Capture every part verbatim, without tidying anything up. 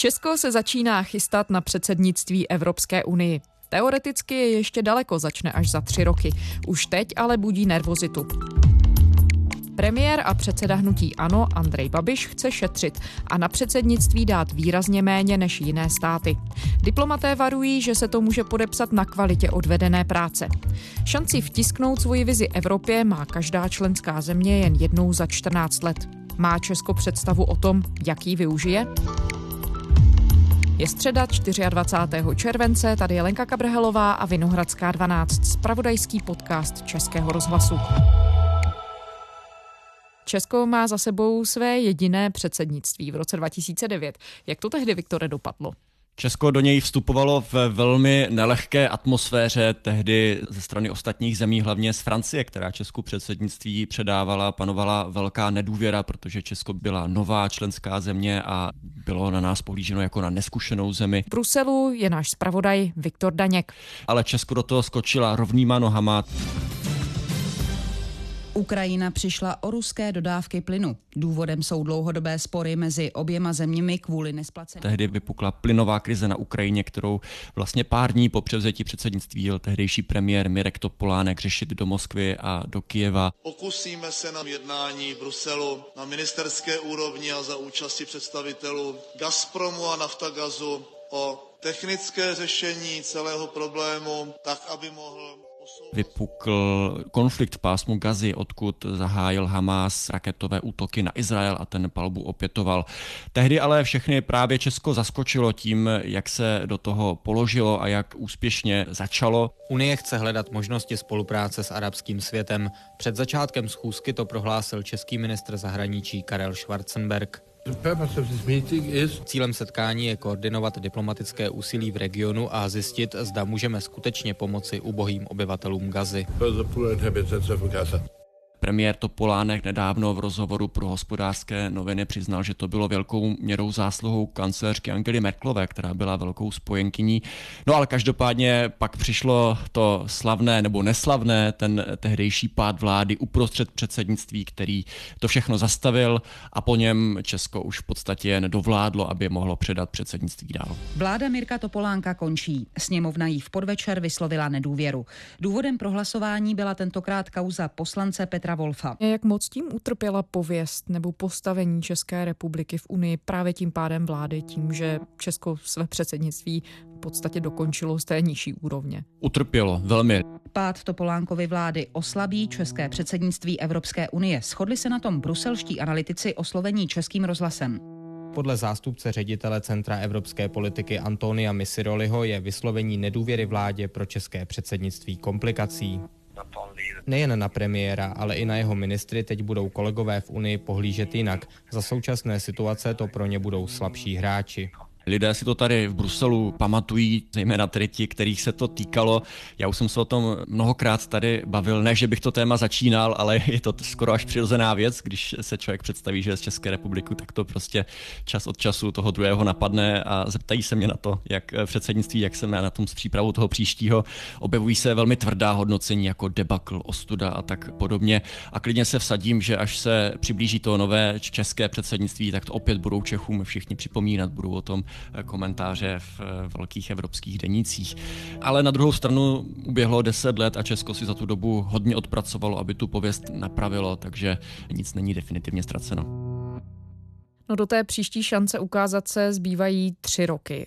Česko se začíná chystat na předsednictví Evropské unii. Teoreticky je ještě daleko, začne až za tři roky. Už teď ale budí nervozitu. Premiér a předseda hnutí ANO Andrej Babiš chce šetřit a na předsednictví dát výrazně méně než jiné státy. Diplomaté varují, že se to může podepsat na kvalitě odvedené práce. Šanci vtisknout svoji vizi Evropě má každá členská země jen jednou za čtrnáct let. Má Česko představu o tom, jak ji využije? Je středa dvacátého čtvrtého července, tady je Lenka Kabrhelová a Vinohradská dvanáct, zpravodajský podcast Českého rozhlasu. Česko má za sebou své jediné předsednictví v roce dva tisíce devět. Jak to tehdy, Viktore, dopadlo? Česko do něj vstupovalo ve velmi nelehké atmosféře, tehdy ze strany ostatních zemí, hlavně z Francie, která Česku předsednictví předávala, panovala velká nedůvěra, protože Česko byla nová členská země a bylo na nás pohlíženo jako na neskušenou zemi. V Bruselu je náš zpravodaj Viktor Daněk. Ale Česko do toho skočila rovnýma nohama. Ukrajina přišla o ruské dodávky plynu. Důvodem jsou dlouhodobé spory mezi oběma zeměmi kvůli nesplacení. Tehdy vypukla plynová krize na Ukrajině, kterou vlastně pár dní po převzetí předsednictví jel tehdejší premiér Mirek Topolánek řešit do Moskvy a do Kyjeva. Pokusíme se na jednání v Bruselu na ministerské úrovni a za účasti představitelů Gazpromu a Naftagazu o technické řešení celého problému, tak aby mohl... Vypukl konflikt v pásmu Gazy, odkud zahájil Hamás raketové útoky na Izrael a ten palbu opětoval. Tehdy ale všechny právě Česko zaskočilo tím, jak se do toho položilo a jak úspěšně začalo. Unie chce hledat možnosti spolupráce s arabským světem. Před začátkem schůzky to prohlásil český ministr zahraničí Karel Schwarzenberg. Cílem setkání je koordinovat diplomatické úsilí v regionu a zjistit, zda můžeme skutečně pomoci ubohým obyvatelům Gazy. Premiér Topolánek nedávno v rozhovoru pro Hospodářské noviny přiznal, že to bylo velkou měrou zásluhou kancléřky Angely Merkelové, která byla velkou spojenkyní. No ale každopádně pak přišlo to slavné nebo neslavné, ten tehdejší pád vlády uprostřed předsednictví, který to všechno zastavil a po něm Česko už v podstatě nedovládlo, aby mohlo předat předsednictví dál. Vláda Mirka Topolánka končí. Sněmovna jí v podvečer vyslovila nedůvěru. Důvodem prohlasování byla tentokrát kauza poslance Petra Wolfa. Jak moc tím utrpěla pověst nebo postavení České republiky v Unii právě tím pádem vlády, tím, že Česko své předsednictví v podstatě dokončilo z té nižší úrovně? Utrpělo velmi. Pád Topolánkovy vlády oslabí české předsednictví Evropské unie. Shodli se na tom bruselští analytici oslovení Českým rozhlasem. Podle zástupce ředitele Centra evropské politiky Antonia Misiroliho je vyslovení nedůvěry vládě pro české předsednictví komplikací. Nejen na premiéra, ale i na jeho ministry teď budou kolegové v Unii pohlížet jinak. Za současné situace to pro ně budou slabší hráči. Lidé si to tady v Bruselu pamatují, zejména tedy ti, kterých se to týkalo. Já už jsem se o tom mnohokrát tady bavil, ne, že bych to téma začínal, ale je to skoro až přirozená věc, když se člověk představí, že je z České republiky, tak to prostě čas od času toho druhého napadne a zeptají se mě na to, jak předsednictví, jak jsem na tom s přípravou toho příštího. Objevují se velmi tvrdá hodnocení jako debakl, ostuda a tak podobně. A klidně se vsadím, že až se přiblíží to nové české předsednictví, tak to opět budou Čechům všichni připomínat, budou o tom komentáře v velkých evropských denících. Ale na druhou stranu uběhlo deset let a Česko si za tu dobu hodně odpracovalo, aby tu pověst napravilo, takže nic není definitivně ztraceno. No do té příští šance ukázat se zbývají tři roky.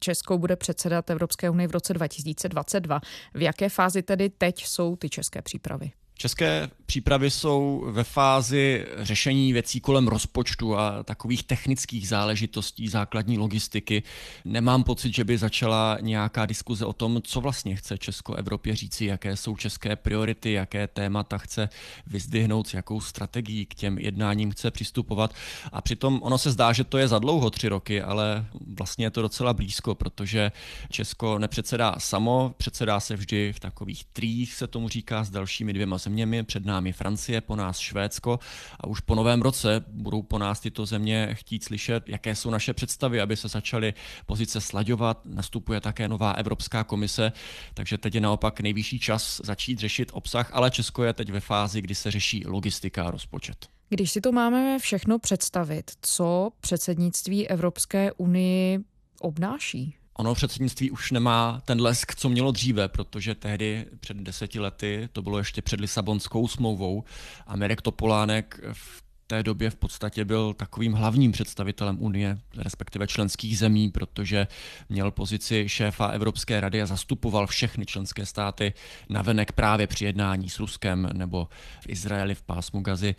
Česko bude předsedat Evropské unii v roce dva tisíce dvacet dva. V jaké fázi tedy teď jsou ty české přípravy? České přípravy jsou ve fázi řešení věcí kolem rozpočtu a takových technických záležitostí, základní logistiky. Nemám pocit, že by začala nějaká diskuze o tom, co vlastně chce Česko Evropě říci, jaké jsou české priority, jaké témata chce vyzdvihnout, s jakou strategií k těm jednáním chce přistupovat. A přitom ono se zdá, že to je za dlouho tři roky, ale vlastně je to docela blízko, protože Česko nepředsedá samo, předsedá se vždy v takových trích, se tomu říká, s dalšími dvěma zeměmi. Zeměmi, před námi Francie, po nás Švédsko a už po novém roce budou po nás tyto země chtít slyšet, jaké jsou naše představy, aby se začaly pozice slaďovat. Nastupuje také nová Evropská komise, takže teď je naopak nejvyšší čas začít řešit obsah, ale Česko je teď ve fázi, kdy se řeší logistika a rozpočet. Když si to máme všechno představit, co předsednictví Evropské unii obnáší? Ono předsednictví už nemá ten lesk, co mělo dříve, protože tehdy před deseti lety, to bylo ještě před Lisabonskou smlouvou, a Mirek Topolánek v té době v podstatě byl takovým hlavním představitelem Unie, respektive členských zemí, protože měl pozici šéfa Evropské rady a zastupoval všechny členské státy navenek právě při jednání s Ruskem nebo v Izraeli v pásmu Gazy.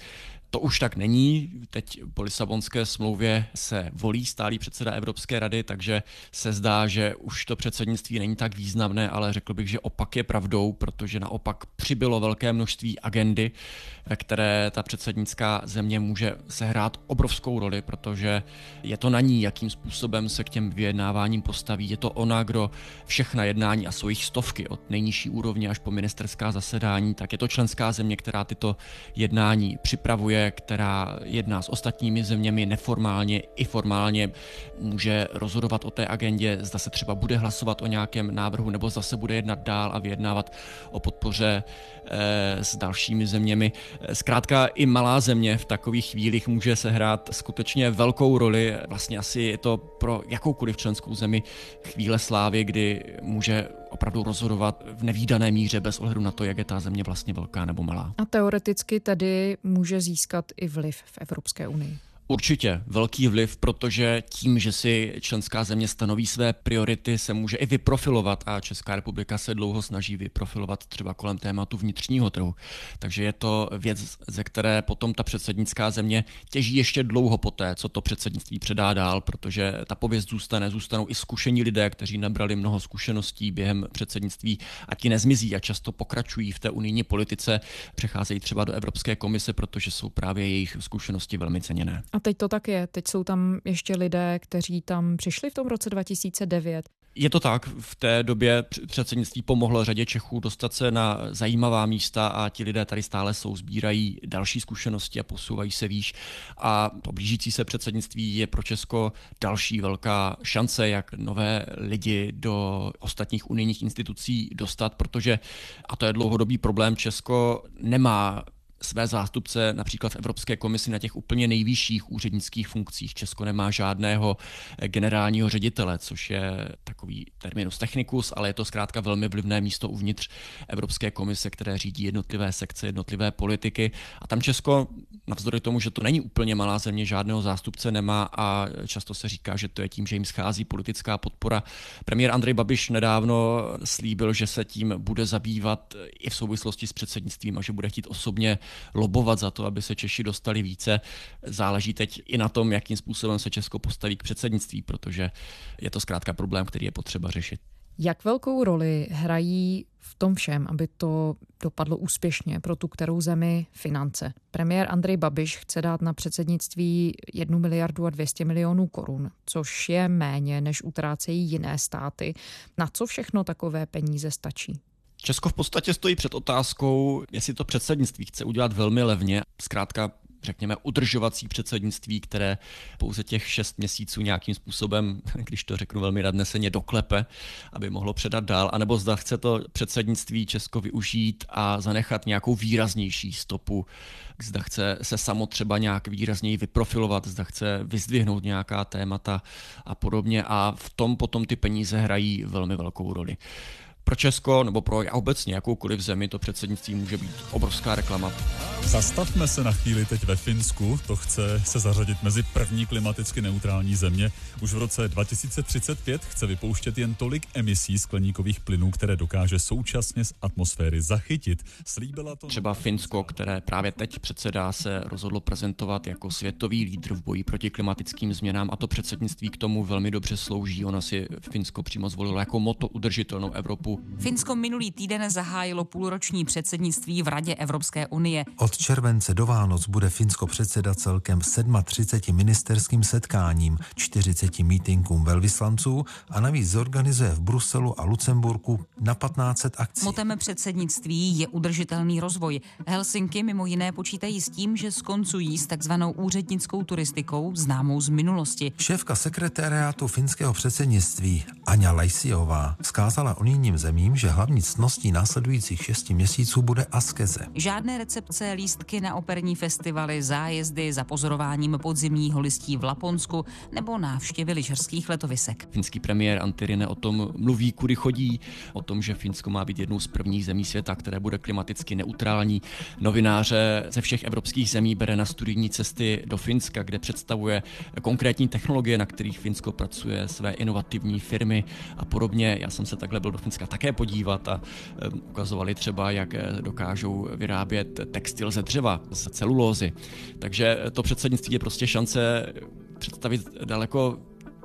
To už tak není. Teď po Lisabonské smlouvě se volí stálý předseda Evropské rady, takže se zdá, že už to předsednictví není tak významné, ale řekl bych, že opak je pravdou, protože naopak přibylo velké množství agendy, ve které ta předsednická země může sehrát obrovskou roli, protože je to na ní, jakým způsobem se k těm vyjednáváním postaví. Je to ona, kdo všechna jednání, a jsou jich stovky od nejnižší úrovně až po ministerská zasedání, tak je to členská země, která tyto jednání připravuje, která jedná s ostatními zeměmi neformálně i formálně, může rozhodovat o té agendě, zda se třeba bude hlasovat o nějakém návrhu, nebo zda se bude jednat dál a vyjednávat o podpoře e, s dalšími zeměmi. Zkrátka i malá země v takových chvílích může sehrát skutečně velkou roli. Vlastně asi je to pro jakoukoliv členskou zemi chvíle slávy, kdy může opravdu rozhodovat v nevídané míře bez ohledu na to, jak je ta země vlastně velká nebo malá. A teoreticky tady může získat i vliv v Evropské unii. Určitě velký vliv, protože tím, že si členská země stanoví své priority, se může i vyprofilovat, a Česká republika se dlouho snaží vyprofilovat třeba kolem tématu vnitřního trhu. Takže je to věc, ze které potom ta předsednická země těží ještě dlouho poté, co to předsednictví předá dál, protože ta pověst zůstane, zůstanou i zkušení lidé, kteří nabrali mnoho zkušeností během předsednictví, a ti nezmizí a často pokračují v té unijní politice, přecházejí třeba do Evropské komise, protože jsou právě jejich zkušenosti velmi ceněné. Teď to tak je. Teď jsou tam ještě lidé, kteří tam přišli v tom roce dva tisíce devět. Je to tak. V té době předsednictví pomohlo řadě Čechů dostat se na zajímavá místa a ti lidé tady stále jsou, sbírají další zkušenosti a posouvají se výš. A to blížící se předsednictví je pro Česko další velká šance, jak nové lidi do ostatních unijních institucí dostat, protože, a to je dlouhodobý problém, Česko nemá své zástupce například v Evropské komisi na těch úplně nejvyšších úřednických funkcích. Česko nemá žádného generálního ředitele, což je takový terminus technicus, ale je to zkrátka velmi vlivné místo uvnitř Evropské komise, které řídí jednotlivé sekce, jednotlivé politiky. A tam Česko, navzdory tomu, že to není úplně malá země, žádného zástupce nemá a často se říká, že to je tím, že jim schází politická podpora. Premiér Andrej Babiš nedávno slíbil, že se tím bude zabývat i v souvislosti s předsednictvím a že bude chtít osobně lobovat za to, aby se Češi dostali více. Záleží teď i na tom, jakým způsobem se Česko postaví k předsednictví, protože je to zkrátka problém, který je potřeba řešit. Jak velkou roli hrají v tom všem, aby to dopadlo úspěšně pro tu kterou zemi, finance? Premiér Andrej Babiš chce dát na předsednictví jednu miliardu a dvě stě milionů korun, což je méně, než utrácejí jiné státy. Na co všechno takové peníze stačí? Česko v podstatě stojí před otázkou, jestli to předsednictví chce udělat velmi levně, zkrátka řekněme udržovací předsednictví, které pouze těch šest měsíců nějakým způsobem, když to řeknu velmi nadneseně, doklepe, aby mohlo předat dál, anebo zda chce to předsednictví Česko využít a zanechat nějakou výraznější stopu, zda chce se samo třeba nějak výrazněji vyprofilovat, zda chce vyzdvihnout nějaká témata a podobně, a v tom potom ty peníze hrají velmi velkou roli. Pro Česko nebo pro obecně jakoukoliv zemi to předsednictví může být obrovská reklama. Zastavme se na chvíli teď ve Finsku. To chce se zařadit mezi první klimaticky neutrální země. Už v roce dva tisíce třicet pět chce vypouštět jen tolik emisí skleníkových plynů, které dokáže současně z atmosféry zachytit. Slíbila to... Třeba Finsko, které právě teď předsedá, se rozhodlo prezentovat jako světový lídr v boji proti klimatickým změnám a to předsednictví k tomu velmi dobře slouží. Ona si Finsko přímo zvolilo jako motto udržitelnou Evropu. Finsko minulý týden zahájilo půlroční předsednictví v Radě Evropské unie. Od července do Vánoc bude Finsko předsedat celkem třiceti sedmi ministerským setkáním, čtyřiceti mítinkům velvyslanců a navíc zorganizuje v Bruselu a Lucemburku na patnáct set akcí. Motem předsednictví je udržitelný rozvoj. Helsinky mimo jiné počítají s tím, že skoncují s takzvanou úřednickou turistikou, známou z minulosti. Šéfka sekretariátu finského předsednictví Anja Lajsiová vzkázala unijním zemím, že hlavní ctností následujících šesti měsíců bude askeze. Žádné recepce, lístky na operní festivaly, zájezdy za pozorováním podzimního listí v Laponsku nebo návštěvy lyžařských letovisek. Finský premiér Antti Rinne o tom mluví, kudy chodí, o tom, že Finsko má být jednou z prvních zemí světa, které bude klimaticky neutrální. Novináře ze všech evropských zemí bere na studijní cesty do Finska, kde představuje konkrétní technologie, na kterých Finsko pracuje, své inovativní firmy a podobně. Já jsem se takhle byl do Finska také podívat a ukazovali třeba, jak dokážou vyrábět textil ze dřeva, z celulózy. Takže to předsednictví je prostě šance představit daleko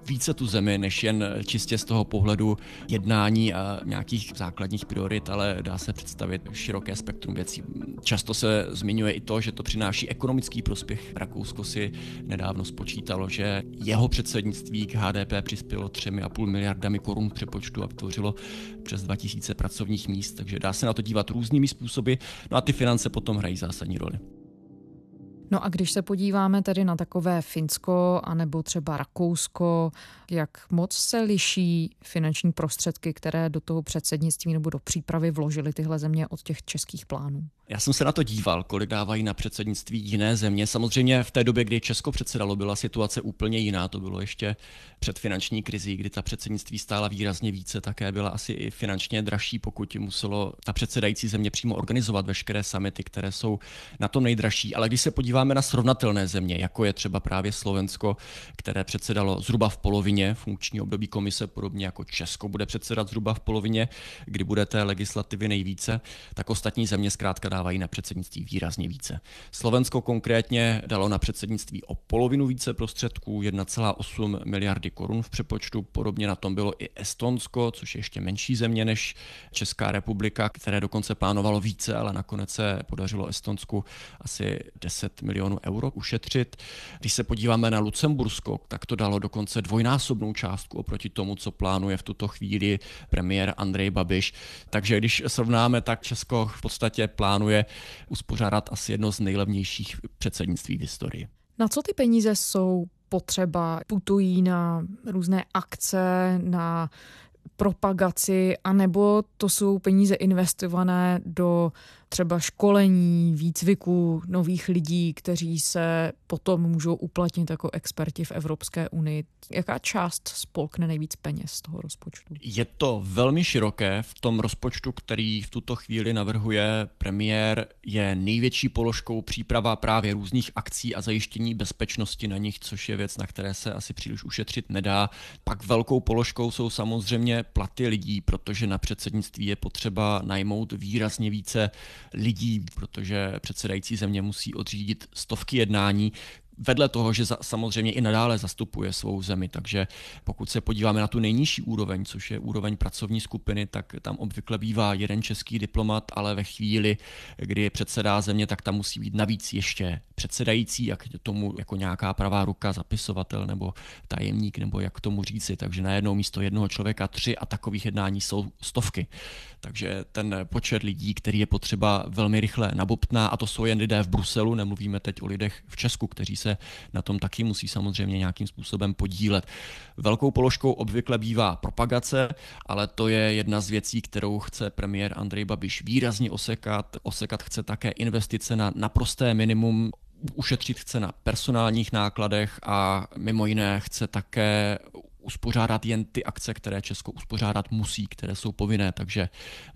více tu zemi, než jen čistě z toho pohledu jednání a nějakých základních priorit, ale dá se představit široké spektrum věcí. Často se zmiňuje i to, že to přináší ekonomický prospěch. Rakousko si nedávno spočítalo, že jeho předsednictví k H D P přispělo třemi a půl miliardami korun přepočtu a vytvořilo přes dva tisíce pracovních míst, takže dá se na to dívat různými způsoby, no a ty finance potom hrají zásadní roli. No a když se podíváme tedy na takové Finsko anebo třeba Rakousko, jak moc se liší finanční prostředky, které do toho předsednictví nebo do přípravy vložily tyhle země od těch českých plánů? Já jsem se na to díval, kolik dávají na předsednictví jiné země. Samozřejmě v té době, kdy Česko předsedalo, byla situace úplně jiná. To bylo ještě před finanční krizí, kdy ta předsednictví stála výrazně více, také byla asi i finančně dražší, pokud muselo ta předsedající země přímo organizovat veškeré summity, které jsou na tom nejdražší. Ale když se podíváme na srovnatelné země, jako je třeba právě Slovensko, které předsedalo zhruba v polovině funkční období komise, podobně jako Česko bude předsedat zhruba v polovině, kdy bude té legislativy nejvíce, tak ostatní země zkrátka dávají na předsednictví výrazně více. Slovensko konkrétně dalo na předsednictví o polovinu více prostředků, jedna celá osm miliardy korun v přepočtu. Podobně na tom bylo i Estonsko, což je ještě menší země než Česká republika, které dokonce plánovalo více, ale nakonec se podařilo Estonsku asi deset milionů euro ušetřit. Když se podíváme na Lucembursko, tak to dalo dokonce dvojnásobnou částku oproti tomu, co plánuje v tuto chvíli premiér Andrej Babiš. Takže když srovnáme, tak Česko v podstatě plánuje je uspořádat asi jedno z nejlevnějších předsednictví v historii. Na co ty peníze jsou potřeba? Putují na různé akce, na propagaci, anebo to jsou peníze investované do třeba školení, výcviku nových lidí, kteří se potom můžou uplatnit jako experti v Evropské unii. Jaká část spolkne nejvíc peněz z toho rozpočtu? Je to velmi široké. V tom rozpočtu, který v tuto chvíli navrhuje premiér, je největší položkou příprava právě různých akcí a zajištění bezpečnosti na nich, což je věc, na které se asi příliš ušetřit nedá. Pak velkou položkou jsou samozřejmě platy lidí, protože na předsednictví je potřeba najmout výrazně více lidí, protože předsedající země musí odřídit stovky jednání, vedle toho, že za, samozřejmě i nadále zastupuje svou zemi, takže pokud se podíváme na tu nejnižší úroveň, což je úroveň pracovní skupiny, tak tam obvykle bývá jeden český diplomat, ale ve chvíli, kdy předsedá země, tak tam musí být navíc ještě předsedající, jak tomu jako nějaká pravá ruka, zapisovatel nebo tajemník, nebo jak tomu říci, takže najednou místo jednoho člověka tři a takových jednání jsou stovky. Takže ten počet lidí, který je potřeba, velmi rychle nabobtná, a to jsou jen lidé v Bruselu, nemluvíme teď o lidech v Česku, kteří se na tom taky musí samozřejmě nějakým způsobem podílet. Velkou položkou obvykle bývá propagace, ale to je jedna z věcí, kterou chce premiér Andrej Babiš výrazně osekat. Osekat chce také investice na naprosté minimum, ušetřit chce na personálních nákladech a mimo jiné chce také uspořádat jen ty akce, které Česko uspořádat musí, které jsou povinné. Takže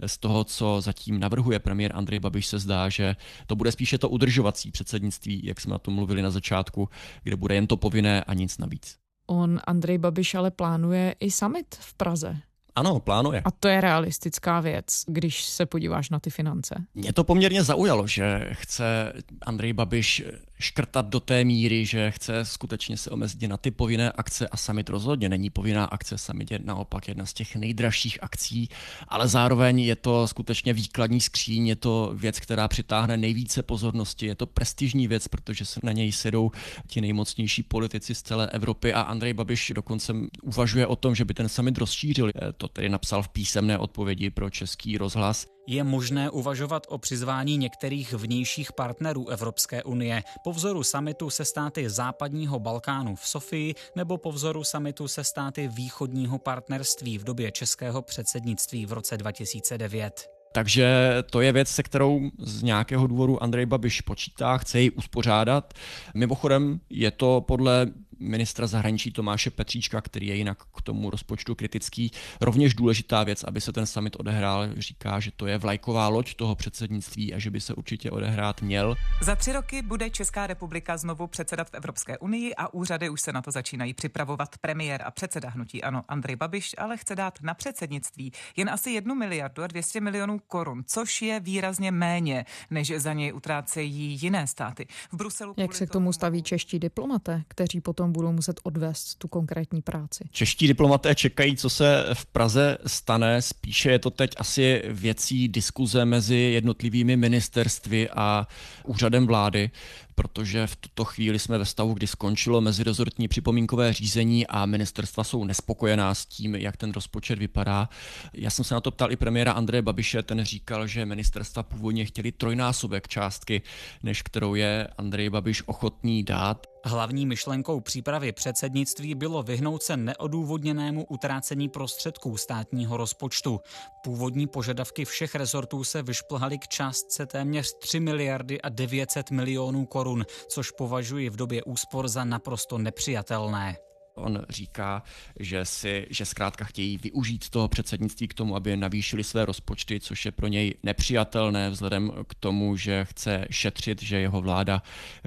z toho, co zatím navrhuje premiér Andrej Babiš, se zdá, že to bude spíše to udržovací předsednictví, jak jsme na tom mluvili na začátku, kde bude jen to povinné a nic navíc. On, Andrej Babiš, ale plánuje i summit v Praze. Ano, plánuje. A to je realistická věc, když se podíváš na ty finance. Mě to poměrně zaujalo, že chce Andrej Babiš škrtat do té míry, že chce skutečně se omezit na ty povinné akce, a summit rozhodně není povinná akce, summit je naopak jedna z těch nejdražších akcí, ale zároveň je to skutečně výkladní skříň, je to věc, která přitáhne nejvíce pozornosti, je to prestižní věc, protože se na něj sedou ti nejmocnější politici z celé Evropy a Andrej Babiš dokonce uvažuje o tom, že by ten summit rozšířil. To tedy napsal v písemné odpovědi pro Český rozhlas. je možné uvažovat o přizvání některých vnějších partnerů Evropské unie, po vzoru summitu se státy západního Balkánu v Sofii nebo po vzoru summitu se státy východního partnerství v době českého předsednictví v roce dva tisíce devět. Takže to je věc, se kterou z nějakého důvodu Andrej Babiš počítá, chce ji uspořádat. Mimochodem je to podle ministra zahraničí Tomáše Petříčka, který je jinak k tomu rozpočtu kritický, rovněž důležitá věc, aby se ten summit odehrál. Říká, že to je vlajková loď toho předsednictví a že by se určitě odehrát měl. Za tři roky bude Česká republika znovu předsedat v Evropské unii a úřady už se na to začínají připravovat. Premiér a předseda hnutí ANO Andrej Babiš ale chce dát na předsednictví jen asi jednu miliardu a dvěstě milionů korun, což je výrazně méně, než za něj utrácejí jiné státy. V Bruselu. Jak se k tomu staví čeští diplomaté, kteří potom budou muset odvést tu konkrétní práci? Čeští diplomaté čekají, co se v Praze stane. Spíše je to teď asi věcí diskuze mezi jednotlivými ministerstvy a úřadem vlády, protože v tuto chvíli jsme ve stavu, kdy skončilo mezirezortní připomínkové řízení a ministerstva jsou nespokojená s tím, jak ten rozpočet vypadá. Já jsem se na to ptal i premiéra Andreje Babiše, ten říkal, že ministerstva původně chtěli trojnásobek částky, než kterou je Andrej Babiš ochotný dát. Hlavní myšlenkou přípravy předsednictví bylo vyhnout se neodůvodněnému utrácení prostředků státního rozpočtu. Původní požadavky všech rezortů se vyšplhaly k částce téměř tři miliardy a devět set milionů korun, což považuji v době úspor za naprosto nepřijatelné. On říká, že, si, že zkrátka chtějí využít toho předsednictví k tomu, aby navýšili své rozpočty, což je pro něj nepřijatelné vzhledem k tomu, že chce šetřit, že jeho vláda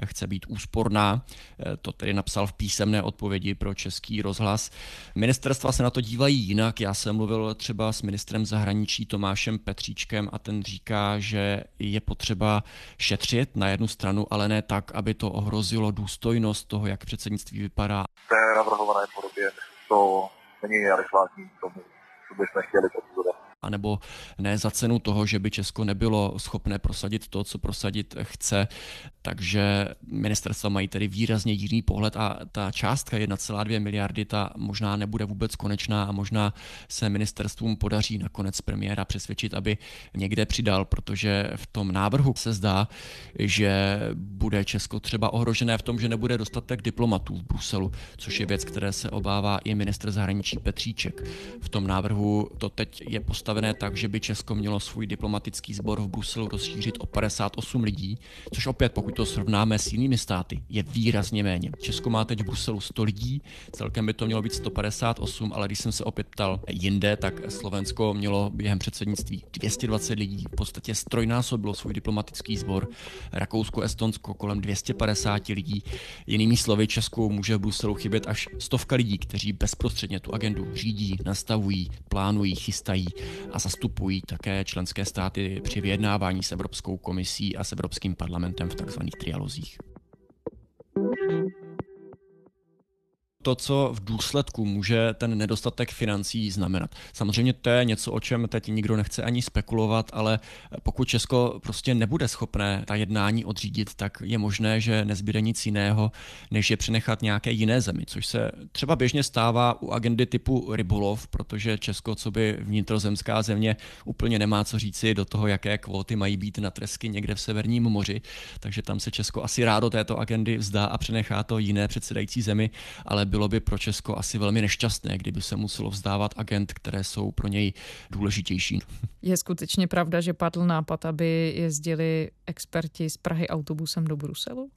chce být úsporná. To tedy napsal v písemné odpovědi pro Český rozhlas. Ministerstva se na to dívají jinak. Já jsem mluvil třeba s ministrem zahraničí Tomášem Petříčkem a ten říká, že je potřeba šetřit na jednu stranu, ale ne tak, aby to ohrozilo důstojnost toho, jak předsednictví vypadá. Navrhované podobě, to není adekvátní tomu, co bychom chtěli podpořit. A nebo ne za cenu toho, že by Česko nebylo schopné prosadit to, co prosadit chce. Takže ministerstva mají tedy výrazně jiný pohled a ta částka jedna celá dvě miliardy, ta možná nebude vůbec konečná a možná se ministerstvům podaří nakonec premiéra přesvědčit, aby někde přidal, protože v tom návrhu se zdá, že bude Česko třeba ohrožené v tom, že nebude dostatek diplomatů v Bruselu, což je věc, které se obává i ministr zahraničí Petříček. V tom návrhu to teď je postavené tak, že by Česko mělo svůj diplomatický sbor v Bruselu rozšířit o padesát osm lidí, což opět, pokud to srovnáme s jinými státy, je výrazně méně. Česko má teď v Bruselu sto lidí, celkem by to mělo být sto padesát osm, ale když jsem se opět ptal jinde, tak Slovensko mělo během předsednictví dvě stě dvacet lidí, v podstatě strojnásobilo svůj diplomatický sbor, Rakousko, Estonsko kolem dvě stě padesát lidí. Jinými slovy, Česku může v Bruselu chybět až stovka lidí, kteří bezprostředně tu agendu řídí, nastavují, plánují, chystají a zastupují také členské státy při vyjednávání s Evropskou komisí a s Evropským parlamentem v tzv. Trialozích. To, co v důsledku může ten nedostatek financí znamenat. Samozřejmě to je něco, o čem teď nikdo nechce ani spekulovat, ale pokud Česko prostě nebude schopné ta jednání odřídit, tak je možné, že nezbyde nic jiného, než je přenechat nějaké jiné zemi, což se třeba běžně stává u agendy typu rybolov, protože Česko, co by vnitrozemská země, úplně nemá co říci do toho, jaké kvóty mají být na tresky někde v Severním moři, takže tam se Česko asi rádo této agendy vzdá a přenechá to jiné předsedající zemi, ale bylo by pro Česko asi velmi nešťastné, kdyby se muselo vzdávat agent, které jsou pro něj důležitější. Je skutečně pravda, že padl nápad, aby jezdili experti z Prahy autobusem do Bruselu?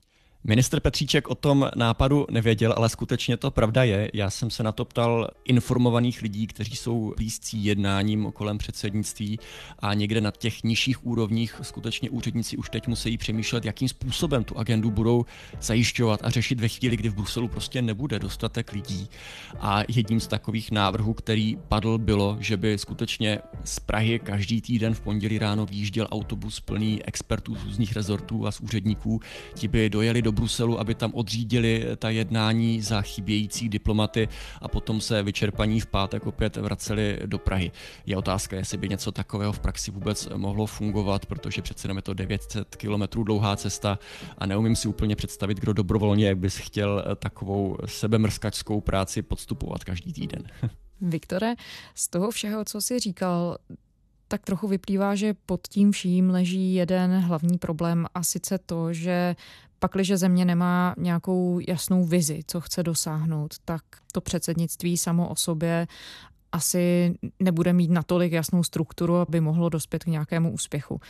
Ministr Petříček o tom nápadu nevěděl, ale skutečně to pravda je. Já jsem se na to ptal informovaných lidí, kteří jsou blízcí jednáním kolem předsednictví a někde na těch nižších úrovních skutečně úředníci už teď musí přemýšlet, jakým způsobem tu agendu budou zajišťovat a řešit ve chvíli, kdy v Bruselu prostě nebude dostatek lidí. A jedním z takových návrhů, který padl, bylo, že by skutečně z Prahy každý týden v pondělí ráno výjížděl autobus plný expertů z různých rezortů a z úředníků, ti by dojeli do Bruselu, aby tam odřídili ta jednání za chybějící diplomaty a potom se vyčerpaní v pátek opět vraceli do Prahy. Je otázka, jestli by něco takového v praxi vůbec mohlo fungovat, protože přece je to devět set kilometrů dlouhá cesta a neumím si úplně představit, kdo dobrovolně by chtěl takovou sebemrskačskou práci podstupovat každý týden. Viktore, z toho všeho, co jsi říkal, tak trochu vyplývá, že pod tím vším leží jeden hlavní problém, a sice to, že pakliže země nemá nějakou jasnou vizi, co chce dosáhnout, tak to předsednictví samo o sobě asi nebude mít natolik jasnou strukturu, aby mohlo dospět k nějakému úspěchu.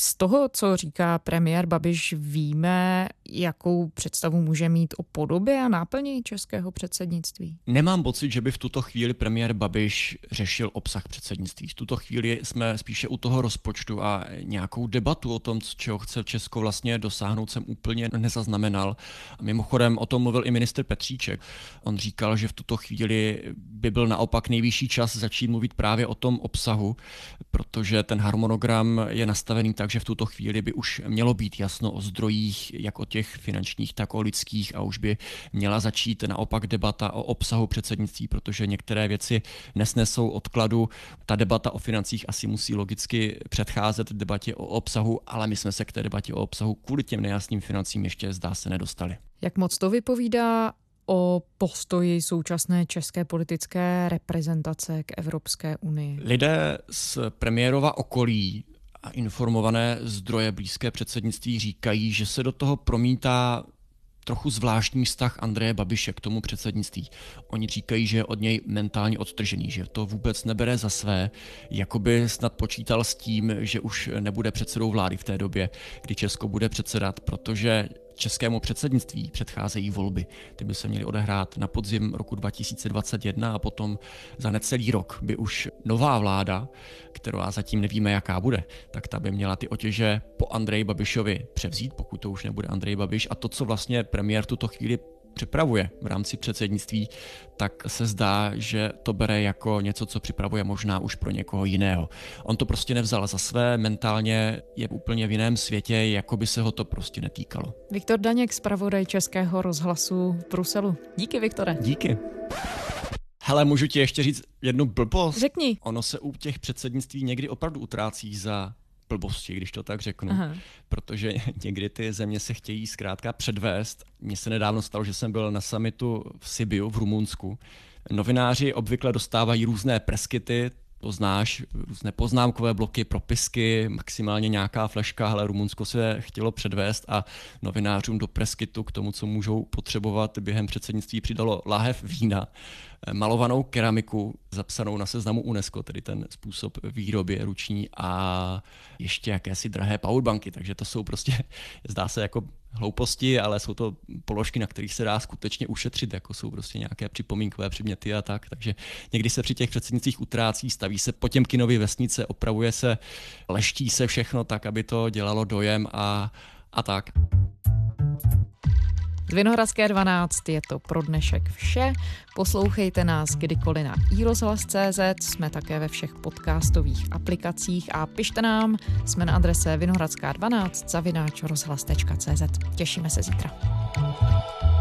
Z toho, co říká premiér Babiš, víme, jakou představu může mít o podobě a náplni českého předsednictví? Nemám pocit, že by v tuto chvíli premiér Babiš řešil obsah předsednictví. V tuto chvíli jsme spíše u toho rozpočtu a nějakou debatu o tom, čeho chce Česko vlastně dosáhnout, jsem úplně nezaznamenal. Mimochodem o tom mluvil i ministr Petříček. On říkal, že v tuto chvíli by byl naopak nejvyšší čas začít mluvit právě o tom obsahu, protože ten harmonogram je nastavený tak, takže v tuto chvíli by už mělo být jasno o zdrojích, jak o těch finančních, tak o lidských, a už by měla začít naopak debata o obsahu předsednictví, protože některé věci nesnesou odkladu. Ta debata o financích asi musí logicky předcházet debatě o obsahu, ale my jsme se k té debatě o obsahu kvůli těm nejasným financím ještě, zdá se, nedostali. Jak moc to vypovídá o postoji současné české politické reprezentace k Evropské unii? Lidé z premiérova okolí a informované zdroje blízké předsednictví říkají, že se do toho promítá trochu zvláštní vztah Andreje Babiše k tomu předsednictví. Oni říkají, že je od něj mentálně odtržený, že to vůbec nebere za své, jakoby snad počítal s tím, že už nebude předsedou vlády v té době, kdy Česko bude předsedat, protože českému předsednictví předcházejí volby. Ty by se měly odehrát na podzim roku dva tisíce dvacet jedna a potom za necelý rok by už nová vláda, která zatím nevíme, jaká bude, tak ta by měla ty otěže po Andreji Babišovi převzít, pokud to už nebude Andrej Babiš. A to, co vlastně premiér tuto chvíli připravuje v rámci předsednictví, tak se zdá, že to bere jako něco, co připravuje možná už pro někoho jiného. On to prostě nevzal za své, mentálně je úplně v jiném světě, jako by se ho to prostě netýkalo. Viktor Daněk, zpravodaj Českého rozhlasu v Bruselu. Díky, Viktore. Díky. Hele, můžu ti ještě říct jednu blbost? Řekni. Ono se u těch předsednictví někdy opravdu utrácí za blbosti, když to tak řeknu. Aha. Protože někdy ty země se chtějí zkrátka předvést. Mně se nedávno stalo, že jsem byl na summitu v Sibiu v Rumunsku. Novináři obvykle dostávají různé preskity, to znáš, různé poznámkové bloky, propisky, maximálně nějaká fleška, ale Rumunsko se chtělo předvést a novinářům do preskytu k tomu, co můžou potřebovat, během předsednictví přidalo lahev vína, malovanou keramiku, zapsanou na seznamu UNESCO, tedy ten způsob výroby ruční, a ještě jakési drahé powerbanky, takže to jsou prostě, zdá se jako hlouposti, ale jsou to položky, na kterých se dá skutečně ušetřit, jako jsou prostě nějaké připomínkové předměty a tak. Takže někdy se při těch předsednicích utrácí, staví se Potěmkinovy vesnice, opravuje se, leští se všechno tak, aby to dělalo dojem a, a tak. Z Vinohradské dvanáct je to pro dnešek vše. Poslouchejte nás kdykoliv na i rozhlas tečka cé zet, jsme také ve všech podcastových aplikacích a pište nám, jsme na adrese vinohradská dvanáct zavináč rozhlas tečka cé zet. Těšíme se zítra.